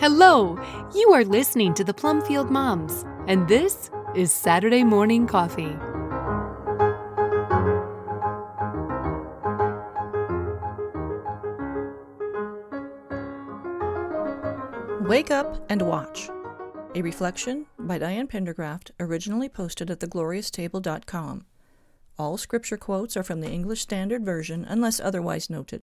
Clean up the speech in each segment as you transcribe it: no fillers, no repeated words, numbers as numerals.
Hello! You are listening to the Plumfield Moms, and this is Saturday Morning Coffee. Wake Up and Watch, a reflection by Diane Pendergraft, originally posted at theglorioustable.com. All scripture quotes are from the English Standard Version, unless otherwise noted.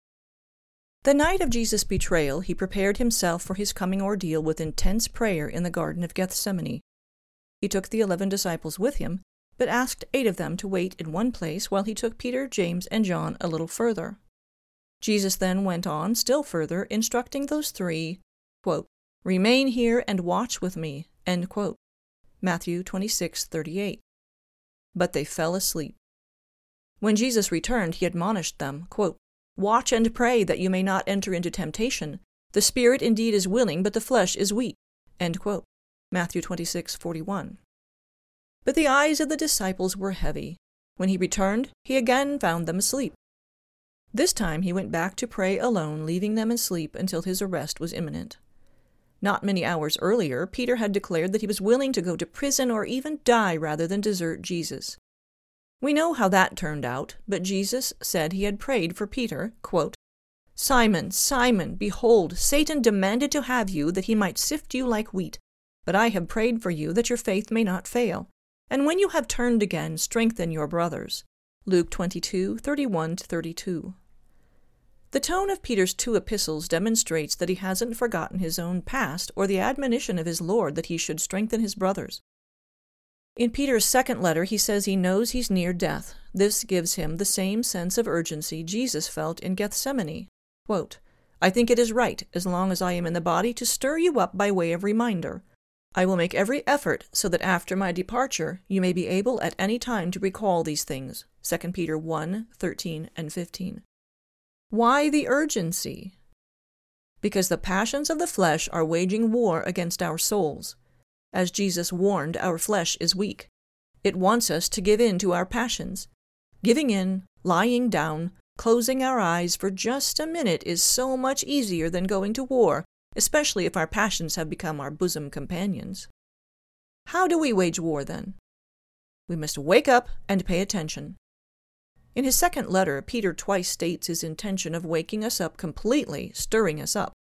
The night of Jesus' betrayal, he prepared himself for his coming ordeal with intense prayer in the Garden of Gethsemane. He took the 11 disciples with him, but asked 8 of them to wait in one place while he took Peter, James, and John a little further. Jesus then went on still further, instructing those 3, quote, "Remain here and watch with me," end quote. Matthew 26:38. But they fell asleep. When Jesus returned, he admonished them, quote, "Watch and pray that you may not enter into temptation. The spirit indeed is willing, but the flesh is weak." End quote. Matthew 26:41. But the eyes of the disciples were heavy. When he returned, he again found them asleep. This time he went back to pray alone, leaving them asleep until his arrest was imminent. Not many hours earlier, Peter had declared that he was willing to go to prison or even die rather than desert Jesus. We know how that turned out, but Jesus said he had prayed for Peter, quote, "Simon, Simon, behold, Satan demanded to have you that he might sift you like wheat, but I have prayed for you that your faith may not fail. And when you have turned again, strengthen your brothers." Luke 22:31-32. The tone of Peter's 2 epistles demonstrates that he hasn't forgotten his own past or the admonition of his Lord that he should strengthen his brothers. In Peter's 2nd letter, he says he knows he's near death. This gives him the same sense of urgency Jesus felt in Gethsemane. Quote, "I think it is right, as long as I am in the body, to stir you up by way of reminder. I will make every effort so that after my departure you may be able at any time to recall these things." 2 Peter 1:13 and 15. Why the urgency? Because the passions of the flesh are waging war against our souls. As Jesus warned, our flesh is weak. It wants us to give in to our passions. Giving in, lying down, closing our eyes for just a minute is so much easier than going to war, especially if our passions have become our bosom companions. How do we wage war, then? We must wake up and pay attention. In his 2nd letter, Peter twice states his intention of waking us up completely, stirring us up.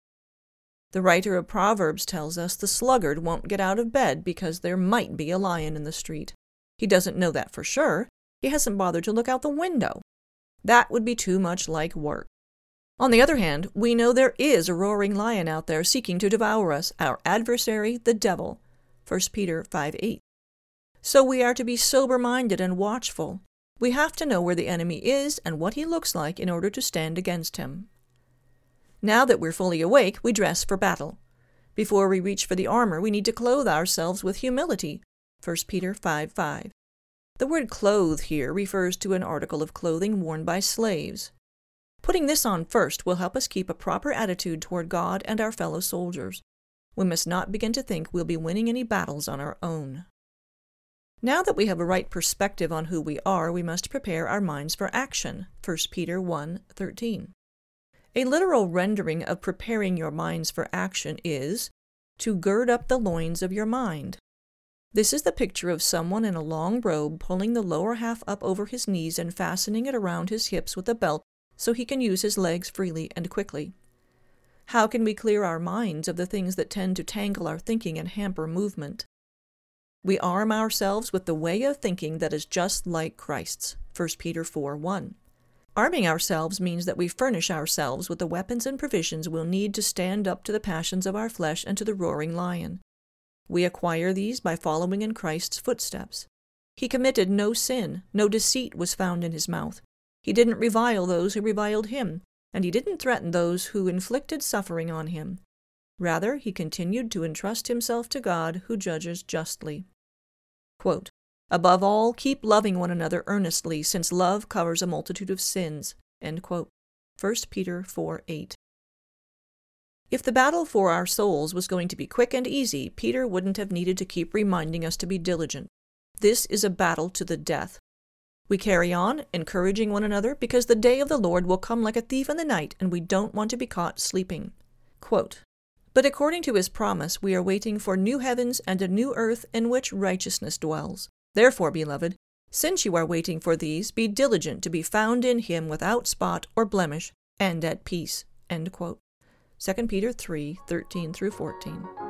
The writer of Proverbs tells us the sluggard won't get out of bed because there might be a lion in the street. He doesn't know that for sure. He hasn't bothered to look out the window. That would be too much like work. On the other hand, we know there is a roaring lion out there seeking to devour us, our adversary, the devil. 1 Peter 5:8. So we are to be sober-minded and watchful. We have to know where the enemy is and what he looks like in order to stand against him. Now that we're fully awake, we dress for battle. Before we reach for the armor, we need to clothe ourselves with humility. 1 Peter 5:5. The word "clothe" here refers to an article of clothing worn by slaves. Putting this on first will help us keep a proper attitude toward God and our fellow soldiers. We must not begin to think we'll be winning any battles on our own. Now that we have a right perspective on who we are, we must prepare our minds for action. 1 Peter 1:13. A literal rendering of preparing your minds for action is to gird up the loins of your mind. This is the picture of someone in a long robe pulling the lower half up over his knees and fastening it around his hips with a belt so he can use his legs freely and quickly. How can we clear our minds of the things that tend to tangle our thinking and hamper movement? We arm ourselves with the way of thinking that is just like Christ's. 1 Peter 4:1. Arming ourselves means that we furnish ourselves with the weapons and provisions we'll need to stand up to the passions of our flesh and to the roaring lion. We acquire these by following in Christ's footsteps. He committed no sin, no deceit was found in his mouth. He didn't revile those who reviled him, and he didn't threaten those who inflicted suffering on him. Rather, he continued to entrust himself to God, who judges justly. Quote, "Above all, keep loving one another earnestly, since love covers a multitude of sins." End quote. 1 Peter 4:8. If the battle for our souls was going to be quick and easy, Peter wouldn't have needed to keep reminding us to be diligent. This is a battle to the death. We carry on, encouraging one another, because the day of the Lord will come like a thief in the night, and we don't want to be caught sleeping. Quote, But according to his promise, we are waiting for new heavens and a new earth in which righteousness dwells. Therefore, beloved, since you are waiting for these, be diligent to be found in him without spot or blemish and at peace." End quote. 2 Peter 3:13-14.